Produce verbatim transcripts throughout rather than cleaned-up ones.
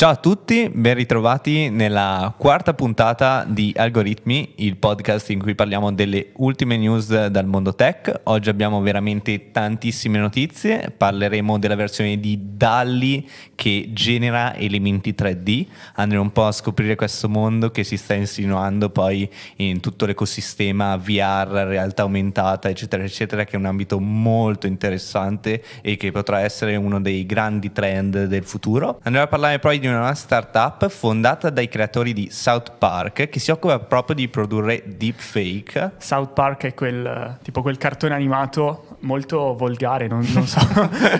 Ciao a tutti, ben ritrovati nella quarta puntata di Algoritmi, il podcast in cui parliamo delle ultime news dal mondo tech. Oggi abbiamo veramente tantissime notizie, parleremo della versione di DALL-E che genera elementi tre D, andremo un po' a scoprire questo mondo che si sta insinuando poi in tutto l'ecosistema V R, realtà aumentata eccetera eccetera, che è un ambito molto interessante e che potrà essere uno dei grandi trend del futuro. Andremo a parlare poi di una startup fondata dai creatori di South Park che si occupa proprio di produrre Deepfake. South Park è quel tipo quel cartone animato molto volgare, non, non so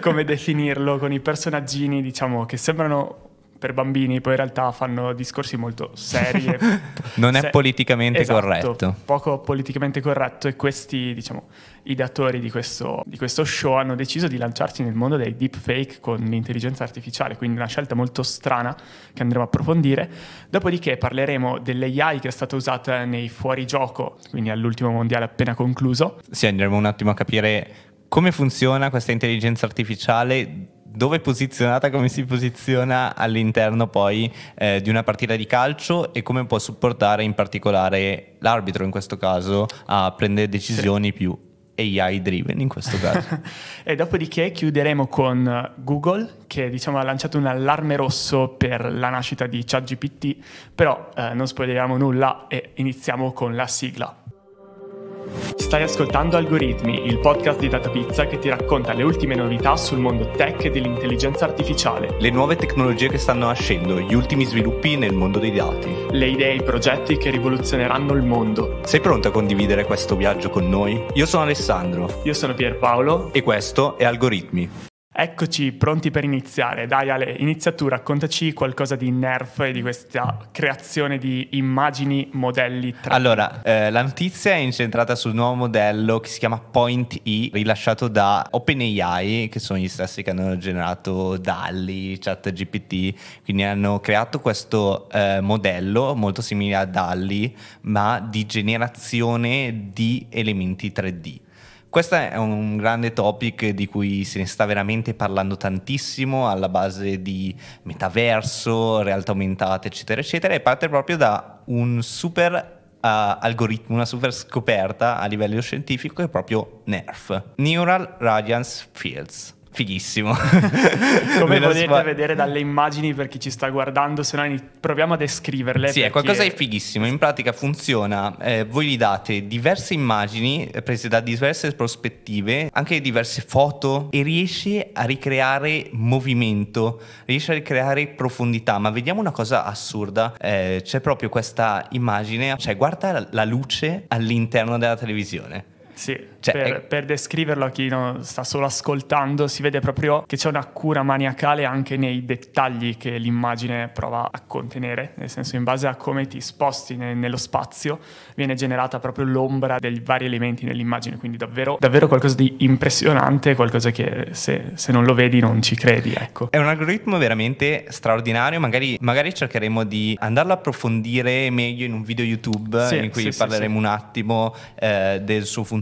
come definirlo, con i personaggini diciamo che sembrano per bambini, poi in realtà fanno discorsi molto seri. Non è Se- politicamente esatto, corretto. Poco politicamente corretto, e questi, diciamo, i datori di questo, di questo show hanno deciso di lanciarsi nel mondo dei deepfake con l'intelligenza artificiale, quindi una scelta molto strana che andremo a approfondire. Dopodiché parleremo dell'A I che è stata usata nei fuorigioco, quindi all'ultimo mondiale appena concluso. Sì, andremo un attimo a capire come funziona questa intelligenza artificiale, dove è posizionata, come si posiziona all'interno poi eh, di una partita di calcio e come può supportare in particolare l'arbitro in questo caso a prendere decisioni sì. più A I driven in questo caso. E dopodiché chiuderemo con Google che diciamo ha lanciato un allarme rosso per la nascita di ChatGPT, però eh, non spoileriamo nulla e iniziamo con la sigla. Stai ascoltando Algoritmi, il podcast di Datapizza che ti racconta le ultime novità sul mondo tech e dell'intelligenza artificiale. Le nuove tecnologie che stanno nascendo, gli ultimi sviluppi nel mondo dei dati. Le idee e i progetti che rivoluzioneranno il mondo. Sei pronto a condividere questo viaggio con noi? Io sono Alessandro. Io sono Pierpaolo. E questo è Algoritmi. Eccoci, pronti per iniziare. Dai Ale, inizia tu, raccontaci qualcosa di Nerf e di questa creazione di immagini, modelli tre D. Allora, eh, la notizia è incentrata sul nuovo modello che si chiama Point E, rilasciato da OpenAI, che sono gli stessi che hanno generato DALL-E, ChatGPT. Quindi hanno creato questo eh, modello molto simile a DALL-E, ma di generazione di elementi tre D. Questo è un grande topic di cui se ne sta veramente parlando tantissimo, alla base di metaverso, realtà aumentata eccetera eccetera, e parte proprio da un super uh, algoritmo, una super scoperta a livello scientifico che è proprio NERF, Neural Radiance Fields. Fighissimo. Come potete sp- vedere dalle immagini per chi ci sta guardando, se no proviamo a descriverle. Sì, è qualcosa di fighissimo. In pratica funziona, eh, voi gli date diverse immagini prese da diverse prospettive, anche diverse foto, e riesce a ricreare movimento, riesce a ricreare profondità. Ma vediamo una cosa assurda, eh, c'è proprio questa immagine, cioè guarda la luce all'interno della televisione. Sì, cioè, per, è... per descriverlo a chi non sta solo ascoltando, si vede proprio che c'è una cura maniacale anche nei dettagli che l'immagine prova a contenere, nel senso in base a come ti sposti ne- nello spazio viene generata proprio l'ombra dei vari elementi nell'immagine, quindi davvero, davvero qualcosa di impressionante, qualcosa che se, se non lo vedi non ci credi, ecco. È un algoritmo veramente straordinario, magari, magari cercheremo di andarlo a approfondire meglio in un video YouTube sì, in cui sì, parleremo sì, sì. un attimo eh, del suo funzionamento.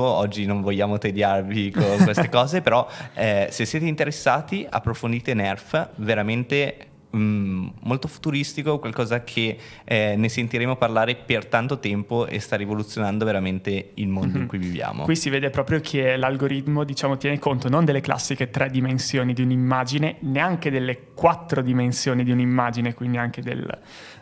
Oggi non vogliamo tediarvi con queste cose, però eh, se siete interessati approfondite NERF, veramente mh, molto futuristico, qualcosa che eh, ne sentiremo parlare per tanto tempo e sta rivoluzionando veramente il mondo mm-hmm. in cui viviamo. Qui si vede proprio che l'algoritmo diciamo tiene conto non delle classiche tre dimensioni di un'immagine, neanche delle quattro dimensioni di un'immagine, quindi anche del...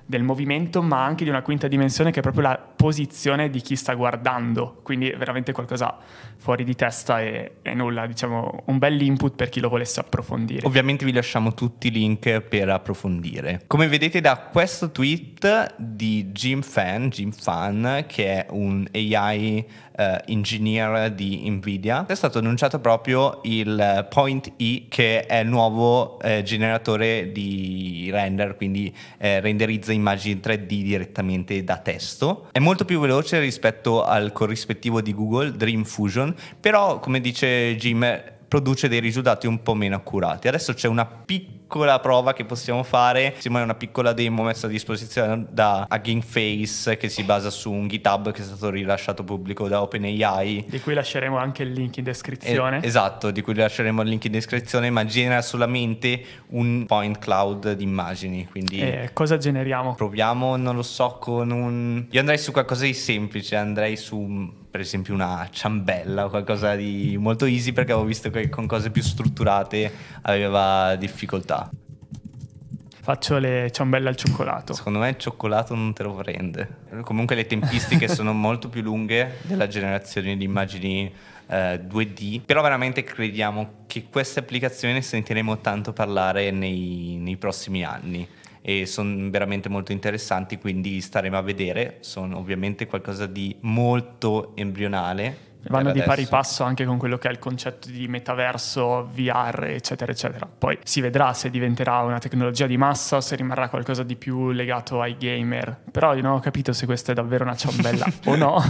del movimento, ma anche di una quinta dimensione che è proprio la posizione di chi sta guardando, quindi è veramente qualcosa fuori di testa e, e nulla, diciamo un bel input per chi lo volesse approfondire. Ovviamente vi lasciamo tutti i link per approfondire. Come vedete da questo tweet di Jim Fan, Jim Fan che è un A I eh, engineer di NVIDIA, è stato annunciato proprio il Point E, che è il nuovo eh, generatore di render, quindi eh, renderizza immagini tre D direttamente da testo. È molto più veloce rispetto al corrispettivo di Google, Dream Fusion, però come dice Jim produce dei risultati un po' meno accurati. Adesso c'è una piccola piccola prova che possiamo fare, sembra una piccola demo messa a disposizione da Hugging Face, che si basa su un GitHub che è stato rilasciato pubblico da OpenAI, di cui lasceremo anche il link in descrizione. Eh, esatto, di cui lasceremo il link in descrizione, ma genera solamente un point cloud di immagini. Quindi eh, cosa generiamo? Proviamo, non lo so, con un... io andrei su qualcosa di semplice, andrei su per esempio una ciambella o qualcosa di molto easy, perché avevo visto che con cose più strutturate aveva difficoltà. Faccio le ciambelle al cioccolato. Secondo me il cioccolato non te lo prende. Comunque le tempistiche sono molto più lunghe della generazione di immagini eh, due D, però veramente crediamo che queste applicazioni ne sentiremo tanto parlare nei, nei prossimi anni. E sono veramente molto interessanti, quindi staremo a vedere. Sono ovviamente qualcosa di molto embrionale. Vanno di pari passo anche con quello che è il concetto di metaverso, V R, eccetera eccetera. Poi si vedrà se diventerà una tecnologia di massa o se rimarrà qualcosa di più legato ai gamer. Però io non ho capito se questa è davvero una ciambella o no.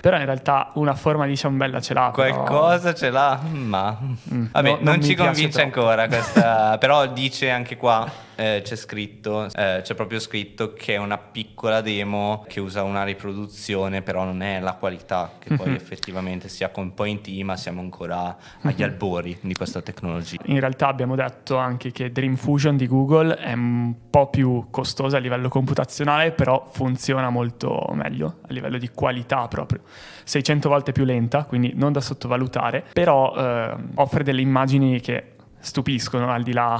Però in realtà una forma di ciambella ce l'ha. Qualcosa però... ce l'ha, ma mm, vabbè, no, non, non ci convince troppo ancora questa. Però dice anche qua, Eh, c'è scritto, eh, c'è proprio scritto che è una piccola demo che usa una riproduzione, però non è la qualità che poi mm-hmm. effettivamente sia con Point E, ma siamo ancora agli mm-hmm. albori di questa tecnologia. In realtà abbiamo detto anche che Dream Fusion di Google è un po' più costosa a livello computazionale, però funziona molto meglio a livello di qualità proprio, seicento volte più lenta, quindi non da sottovalutare, però eh, offre delle immagini che stupiscono, al di là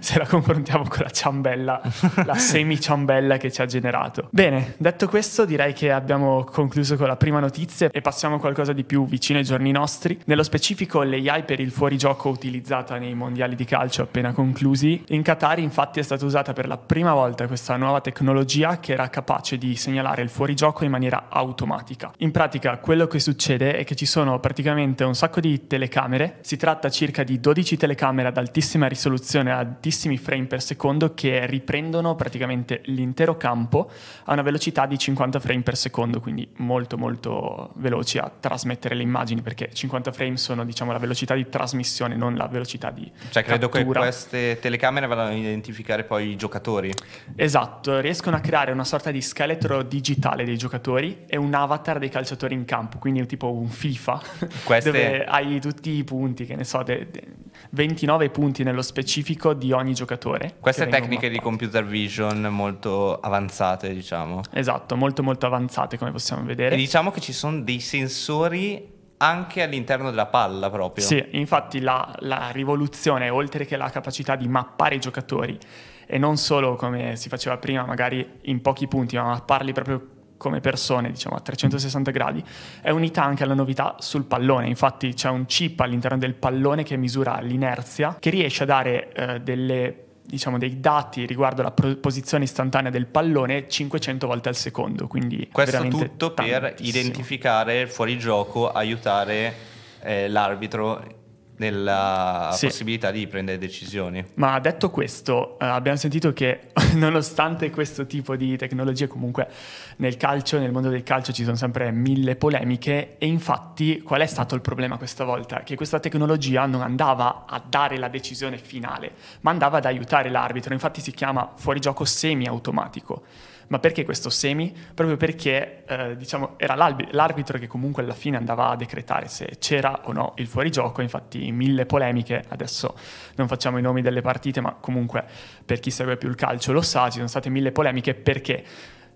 se la confrontiamo con la ciambella, la semiciambella che ci ha generato. Bene, detto questo direi che abbiamo concluso con la prima notizia e passiamo a qualcosa di più vicino ai giorni nostri. Nello specifico l'A I per il fuorigioco utilizzata nei mondiali di calcio appena conclusi. In Qatar infatti è stata usata per la prima volta questa nuova tecnologia che era capace di segnalare il fuorigioco in maniera automatica. In pratica quello che succede è che ci sono praticamente un sacco di telecamere, si tratta circa di dodici telecamere ad altissima risoluzione, ad altissimi frame per secondo, che riprendono praticamente l'intero campo a una velocità di cinquanta frame per secondo, quindi molto molto veloci a trasmettere le immagini, perché cinquanta frame sono, diciamo, la velocità di trasmissione, non la velocità di cioè credo cattura. Che queste telecamere vadano a identificare poi i giocatori. Esatto, riescono a creare una sorta di scheletro digitale dei giocatori e un avatar dei calciatori in campo, quindi tipo un FIFA queste... dove hai tutti i punti, che ne so, de- de- ventinove punti nello specifico di ogni giocatore. Queste tecniche mappate di computer vision molto avanzate, diciamo. Esatto, molto molto avanzate, come possiamo vedere. E diciamo che ci sono dei sensori anche all'interno della palla proprio. Sì, infatti la, la rivoluzione, oltre che la capacità di mappare i giocatori, e non solo come si faceva prima magari in pochi punti, ma mapparli proprio come persone, diciamo, a trecentosessanta gradi, è unita anche alla novità sul pallone. Infatti c'è un chip all'interno del pallone che misura l'inerzia, che riesce a dare eh, delle, diciamo, dei dati riguardo alla posizione istantanea del pallone cinquecento volte al secondo, quindi questo tutto tantissimo. Per identificare il fuorigioco, aiutare eh, l'arbitro nella sì. possibilità di prendere decisioni. Ma detto questo, eh, abbiamo sentito che nonostante questo tipo di tecnologie, comunque nel calcio, nel mondo del calcio ci sono sempre mille polemiche, e infatti qual è stato il problema questa volta? Che questa tecnologia non andava a dare la decisione finale, ma andava ad aiutare l'arbitro. Infatti si chiama fuorigioco semi-automatico. Ma perché questo semi? Proprio perché eh, diciamo era l'arbitro che comunque alla fine andava a decretare se c'era o no il fuorigioco. Infatti mille polemiche, adesso non facciamo i nomi delle partite, ma comunque per chi segue più il calcio lo sa, ci sono state mille polemiche. Perché?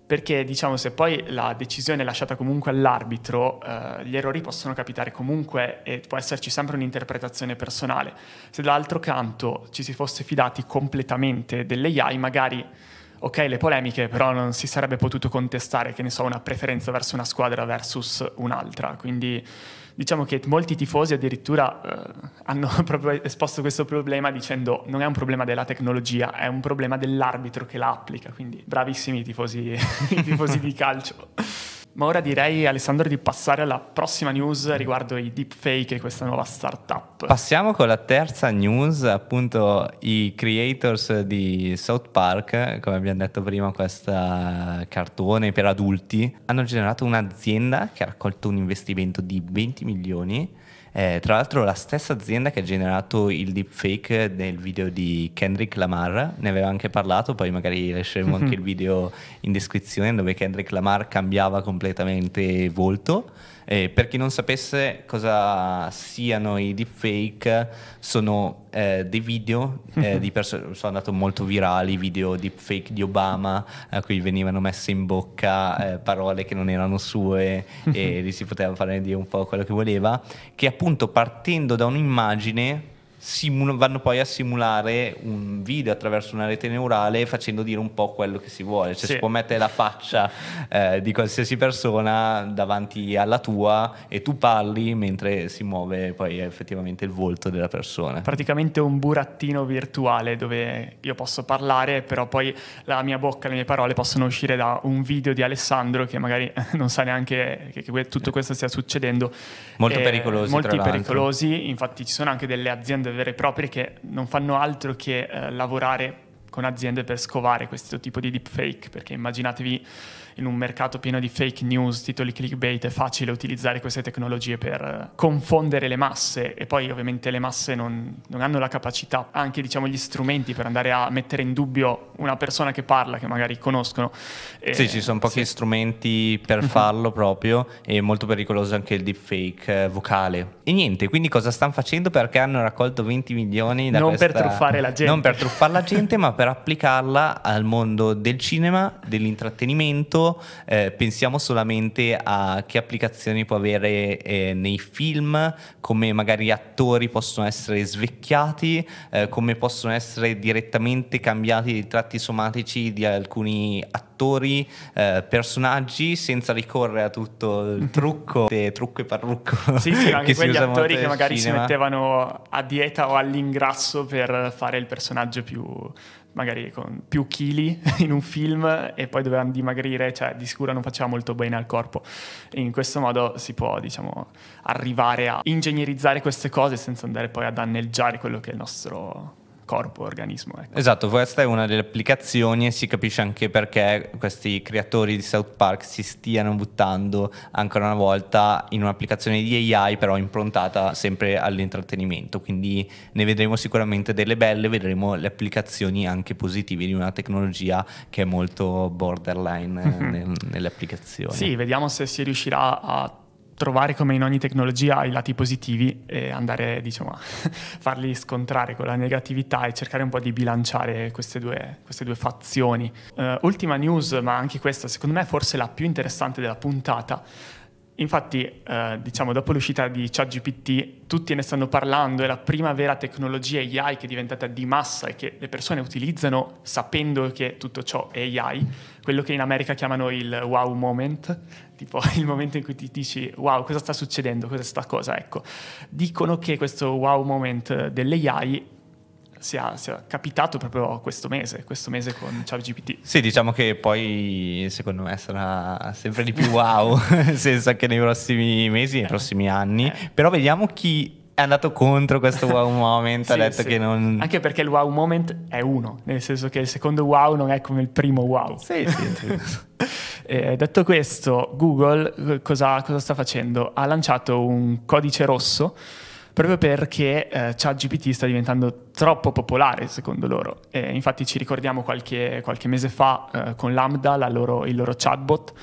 Perché diciamo se poi la decisione è lasciata comunque all'arbitro, eh, gli errori possono capitare comunque e può esserci sempre un'interpretazione personale. Se dall'altro canto ci si fosse fidati completamente dell'A I, magari ok, le polemiche, però non si sarebbe potuto contestare, che ne so, una preferenza verso una squadra versus un'altra. Quindi diciamo che molti tifosi addirittura eh, hanno proprio esposto questo problema dicendo non è un problema della tecnologia, è un problema dell'arbitro che la applica. Quindi bravissimi i tifosi, i tifosi di calcio. Ma ora direi, Alessandro, di passare alla prossima news riguardo i deepfake e questa nuova startup. Passiamo con la terza news, appunto i creators di South Park, come abbiamo detto prima, questa cartone per adulti, hanno generato un'azienda che ha raccolto un investimento di venti milioni Eh, tra l'altro la stessa azienda che ha generato il deepfake nel video di Kendrick Lamar, ne aveva anche parlato, poi magari lasceremo anche il video in descrizione, dove Kendrick Lamar cambiava completamente volto. Eh, per chi non sapesse cosa siano i deepfake, sono eh, dei video eh, di persone, sono andato molto virali, video deepfake di Obama a eh, cui venivano messe in bocca eh, parole che non erano sue e lì si poteva fare di un po' quello che voleva, che appunto partendo da un'immagine simul- vanno poi a simulare un video attraverso una rete neurale, facendo dire un po' quello che si vuole, cioè sì. si può mettere la faccia eh, di qualsiasi persona davanti alla tua e tu parli mentre si muove poi effettivamente il volto della persona. Praticamente un burattino virtuale dove io posso parlare, però poi la mia bocca, le mie parole possono uscire da un video di Alessandro che magari non sa neanche che, che tutto questo stia succedendo. Molto eh, pericolosi, molti tra pericolosi l'altro. Infatti ci sono anche delle aziende vere e proprie che non fanno altro che eh, lavorare con aziende per scovare questo tipo di deepfake, perché immaginatevi in un mercato pieno di fake news, titoli clickbait, è facile utilizzare queste tecnologie per eh, confondere le masse, e poi ovviamente le masse non, non hanno la capacità, anche diciamo gli strumenti per andare a mettere in dubbio una persona che parla, che magari conoscono. Eh, sì, ci sono pochi sì. strumenti per farlo proprio, e è molto pericoloso anche il deepfake eh, vocale. E niente, quindi cosa stanno facendo? Perché hanno raccolto venti milioni da non questa... per truffare la gente. Non per truffare la gente, ma per applicarla al mondo del cinema, dell'intrattenimento. Eh, pensiamo solamente a che applicazioni può avere eh, nei film, come magari attori possono essere svecchiati, eh, come possono essere direttamente cambiati i tratti somatici di alcuni attori, eh, personaggi, senza ricorrere a tutto il trucco e trucco e parrucco. Sì, sì, anche quegli attori che magari cinema. si mettevano a dieta o all'ingrasso per fare il personaggio più... magari con più chili in un film, e poi dovevano dimagrire, cioè di sicuro non faceva molto bene al corpo. E in questo modo si può, diciamo, arrivare a ingegnerizzare queste cose senza andare poi a danneggiare quello che è il nostro corpo, organismo. Ecco. Esatto, questa è una delle applicazioni, e si capisce anche perché questi creatori di South Park si stiano buttando ancora una volta in un'applicazione di A I, però improntata sempre all'intrattenimento, quindi ne vedremo sicuramente delle belle, vedremo le applicazioni anche positive di una tecnologia che è molto borderline nel, nelle applicazioni. Sì, vediamo se si riuscirà a trovare, come in ogni tecnologia, i lati positivi e andare, diciamo, a farli scontrare con la negatività e cercare un po' di bilanciare queste due, queste due fazioni. Uh, ultima news, ma anche questa secondo me è forse la più interessante della puntata. Infatti, uh, diciamo, dopo l'uscita di ChatGPT tutti ne stanno parlando, è la prima vera tecnologia A I che è diventata di massa e che le persone utilizzano sapendo che tutto ciò è A I, quello che in America chiamano il wow moment, tipo il momento in cui ti dici wow, cosa sta succedendo, cosa è sta cosa, ecco. Dicono che questo wow moment dell'A I sia, sia capitato proprio questo mese, questo mese con ChatGPT. Sì, diciamo che poi secondo me sarà sempre di più wow, nel senso che nei prossimi mesi, nei eh. prossimi anni, eh. però vediamo chi... è andato contro questo wow moment, sì, ha detto sì. che non... Anche perché il wow moment è uno, nel senso che il secondo wow non è come il primo wow. Sì, sì, sì. eh, detto questo, Google cosa, cosa sta facendo? Ha lanciato un codice rosso proprio perché eh, ChatGPT sta diventando troppo popolare secondo loro. Eh, infatti ci ricordiamo qualche, qualche mese fa eh, con Lambda, la loro, il loro chatbot,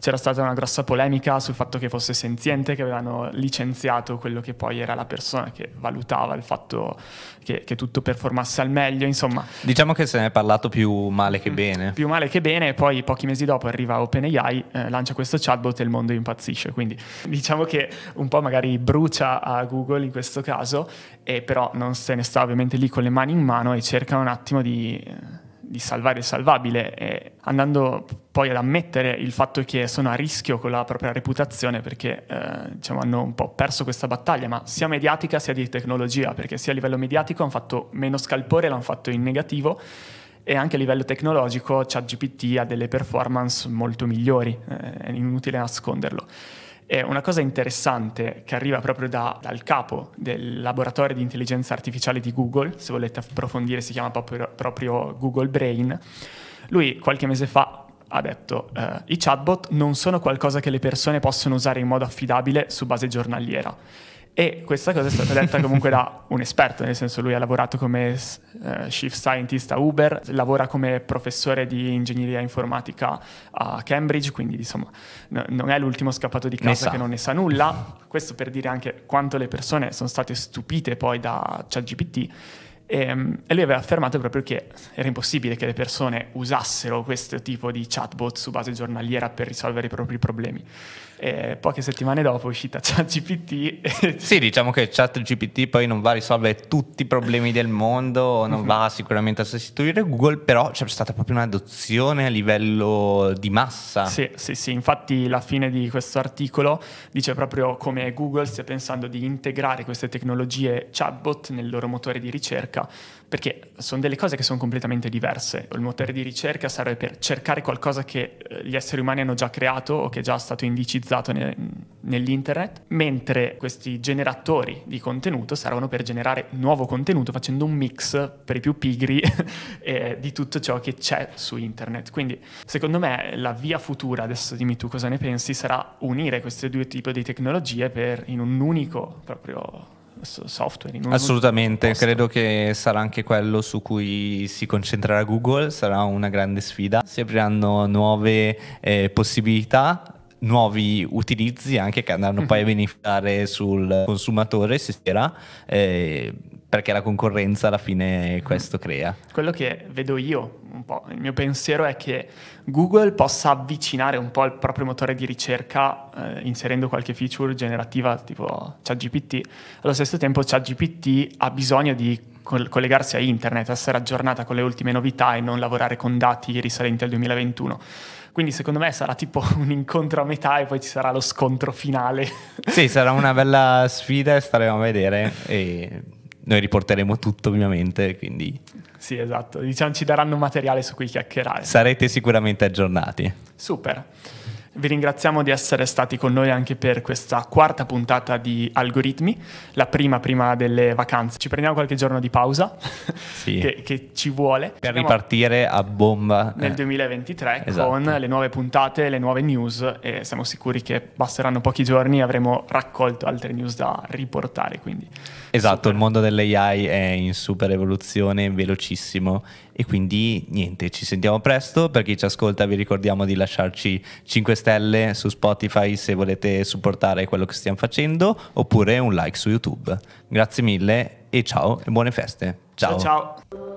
c'era stata una grossa polemica sul fatto che fosse senziente, che avevano licenziato quello che poi era la persona che valutava il fatto che, che tutto performasse al meglio, insomma. Diciamo che se ne è parlato più male che bene. Più male che bene, e poi pochi mesi dopo arriva OpenAI, eh, lancia questo chatbot e il mondo impazzisce, quindi diciamo che un po' magari brucia a Google in questo caso, e però non se ne sta ovviamente lì con le mani in mano e cerca un attimo di... di salvare il salvabile, eh, andando poi ad ammettere il fatto che sono a rischio con la propria reputazione, perché eh, diciamo hanno un po' perso questa battaglia, ma sia mediatica sia di tecnologia, perché sia a livello mediatico hanno fatto meno scalpore, l'hanno fatto in negativo, e anche a livello tecnologico ChatGPT ha delle performance molto migliori, eh, è inutile nasconderlo. E una cosa interessante che arriva proprio da, dal capo del laboratorio di intelligenza artificiale di Google, se volete approfondire si chiama proprio, proprio Google Brain, lui qualche mese fa ha detto eh, i chatbot non sono qualcosa che le persone possono usare in modo affidabile su base giornaliera. E questa cosa è stata detta comunque da un esperto, nel senso lui ha lavorato come eh, chief scientist a Uber, lavora come professore di ingegneria informatica a Cambridge, quindi insomma no, non è l'ultimo scappato di casa che non ne sa nulla. Questo per dire anche quanto le persone sono state stupite poi da ChatGPT. E, e lui aveva affermato proprio che era impossibile che le persone usassero questo tipo di chatbot su base giornaliera per risolvere i propri problemi. E poche settimane dopo è uscita ChatGPT. Sì, diciamo che ChatGPT poi non va a risolvere tutti i problemi del mondo, non mm-hmm. va sicuramente a sostituire Google, però c'è stata proprio un'adozione a livello di massa. Sì, sì, sì, infatti la fine di questo articolo dice proprio come Google stia pensando di integrare queste tecnologie chatbot nel loro motore di ricerca, perché sono delle cose che sono completamente diverse. Il motore di ricerca serve per cercare qualcosa che gli esseri umani hanno già creato o che è già stato indicizzato nell'internet, mentre questi generatori di contenuto servono per generare nuovo contenuto facendo un mix per i più pigri eh, di tutto ciò che c'è su internet. Quindi secondo me la via futura, adesso dimmi tu cosa ne pensi, sarà unire questi due tipi di tecnologie per in un unico proprio software. In un Assolutamente, credo che sarà anche quello su cui si concentrerà Google, sarà una grande sfida, si apriranno nuove eh, possibilità, nuovi utilizzi anche che andranno poi a beneficiare sul consumatore, se c'era, eh, perché la concorrenza alla fine questo crea. Quello che vedo io un po', il mio pensiero è che Google possa avvicinare un po' il proprio motore di ricerca eh, inserendo qualche feature generativa tipo ChatGPT. Allo stesso tempo ChatGPT ha bisogno di collegarsi a internet, essere aggiornata con le ultime novità e non lavorare con dati risalenti al duemilaventuno. Quindi secondo me sarà tipo un incontro a metà e poi ci sarà lo scontro finale. Sì, sarà una bella sfida e staremo a vedere e noi riporteremo tutto ovviamente, quindi... Sì, esatto, diciamo ci daranno materiale su cui chiacchierare. Sarete sicuramente aggiornati. Super. Vi ringraziamo di essere stati con noi anche per questa quarta puntata di Algoritmi, la prima prima delle vacanze. Ci prendiamo qualche giorno di pausa, sì. che, che ci vuole. Per ci ripartire a bomba. Nel duemilaventitré, esatto, con le nuove puntate, le nuove news, e siamo sicuri che basteranno pochi giorni e avremo raccolto altre news da riportare. Quindi. Esatto, super. Il mondo dell'A I è in super evoluzione, velocissimo. E quindi niente, ci sentiamo presto. Per chi ci ascolta vi ricordiamo di lasciarci cinque stelle su Spotify se volete supportare quello che stiamo facendo, oppure un like su YouTube. Grazie mille e ciao e buone feste. Ciao ciao, ciao.